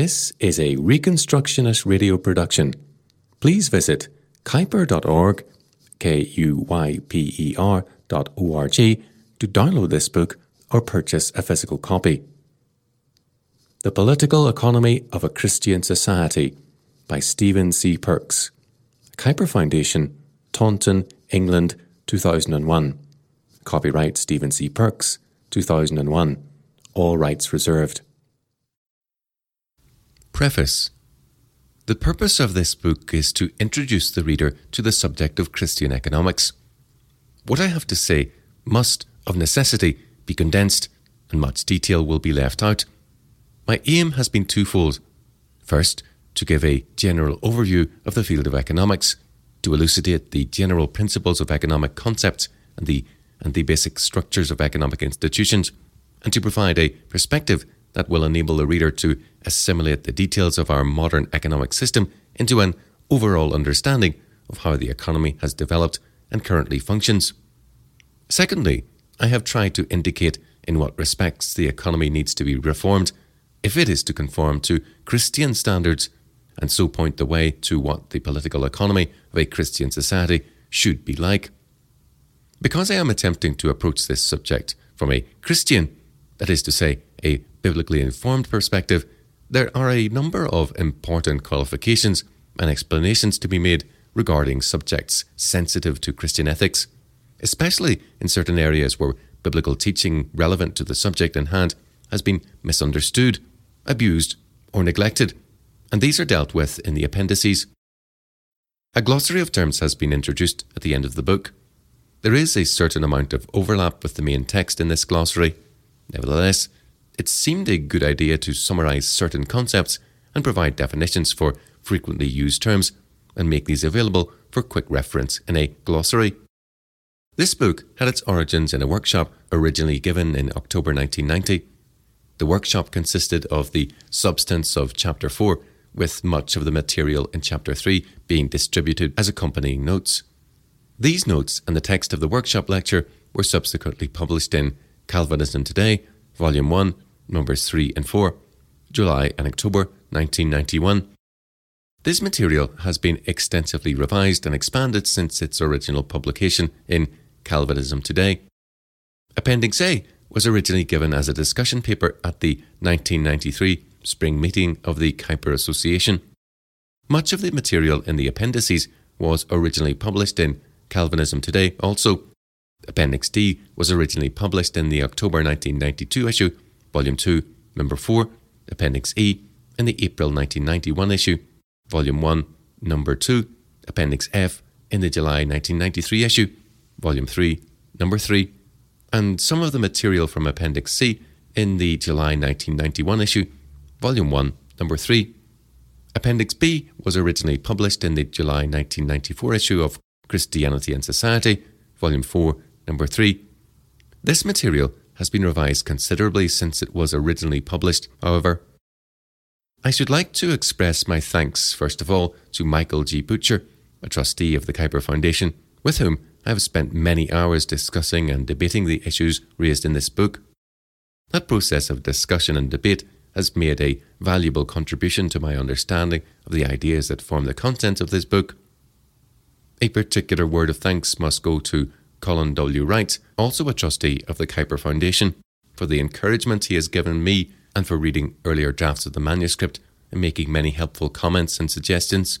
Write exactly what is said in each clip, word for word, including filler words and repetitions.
This is a Reconstructionist Radio production. Please visit kuyper dot org, K U Y P E R dot O R G, to download this book or purchase a physical copy. The Political Economy of a Christian Society by Stephen C. Perks. Kuyper Foundation, Taunton, England, two thousand one. Copyright Stephen C. Perks, two thousand one. All rights reserved. Preface. The purpose of this book is to introduce the reader to the subject of Christian economics. What I have to say must, of necessity, be condensed, and much detail will be left out. My aim has been twofold. First, to give a general overview of the field of economics, to elucidate the general principles of economic concepts and the, and the basic structures of economic institutions, and to provide a perspective that will enable the reader to assimilate the details of our modern economic system into an overall understanding of how the economy has developed and currently functions. Secondly, I have tried to indicate in what respects the economy needs to be reformed if it is to conform to Christian standards, and so point the way to what the political economy of a Christian society should be like. Because I am attempting to approach this subject from a Christian, that is to say, a biblically informed perspective, there are a number of important qualifications and explanations to be made regarding subjects sensitive to Christian ethics, especially in certain areas where biblical teaching relevant to the subject in hand has been misunderstood, abused, or neglected, and these are dealt with in the appendices. A glossary of terms has been introduced at the end of the book. There is a certain amount of overlap with the main text in this glossary. Nevertheless, it seemed a good idea to summarize certain concepts and provide definitions for frequently used terms and make these available for quick reference in a glossary. This book had its origins in a workshop originally given in October nineteen ninety. The workshop consisted of the substance of Chapter four, with much of the material in Chapter three being distributed as accompanying notes. These notes and the text of the workshop lecture were subsequently published in Calvinism Today, Volume one, Numbers three and four, July and October nineteen ninety-one. This material has been extensively revised and expanded since its original publication in Calvinism Today. Appendix A was originally given as a discussion paper at the nineteen ninety-three spring meeting of the Kuyper Association. Much of the material in the appendices was originally published in Calvinism Today also. Appendix D was originally published in the October nineteen ninety-two issue, Volume two, Number four, Appendix E, and the April nineteen ninety-one issue, Volume one, Number two, Appendix F, in the July nineteen ninety-three issue, Volume three, Number three, and some of the material from Appendix C in the July nineteen ninety-one issue, Volume one, Number three. Appendix B was originally published in the July nineteen ninety-four issue of Christianity and Society, Volume four, Number three. This material has been revised considerably since it was originally published, however. I should like to express my thanks, first of all, to Michael G. Butcher, a trustee of the Kuyper Foundation, with whom I have spent many hours discussing and debating the issues raised in this book. That process of discussion and debate has made a valuable contribution to my understanding of the ideas that form the content of this book. A particular word of thanks must go to Colin W. Wright, also a trustee of the Kuyper Foundation, for the encouragement he has given me and for reading earlier drafts of the manuscript and making many helpful comments and suggestions.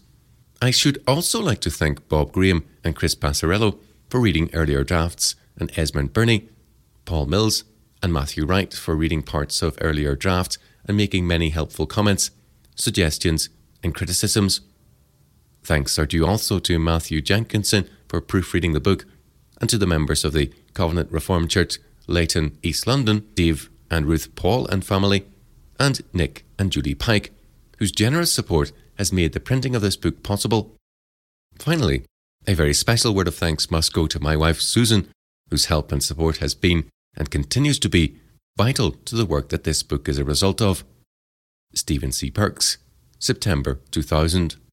I should also like to thank Bob Graham and Chris Passarello for reading earlier drafts, and Esmond Burney, Paul Mills, and Matthew Wright for reading parts of earlier drafts and making many helpful comments, suggestions, and criticisms. Thanks are due also to Matthew Jenkinson for proofreading the book, and to the members of the Covenant Reformed Church, Leighton, East London, Dave and Ruth Paul and family, and Nick and Judy Pike, whose generous support has made the printing of this book possible. Finally, a very special word of thanks must go to my wife Susan, whose help and support has been, and continues to be, vital to the work that this book is a result of. Stephen C. Perks, September two thousand.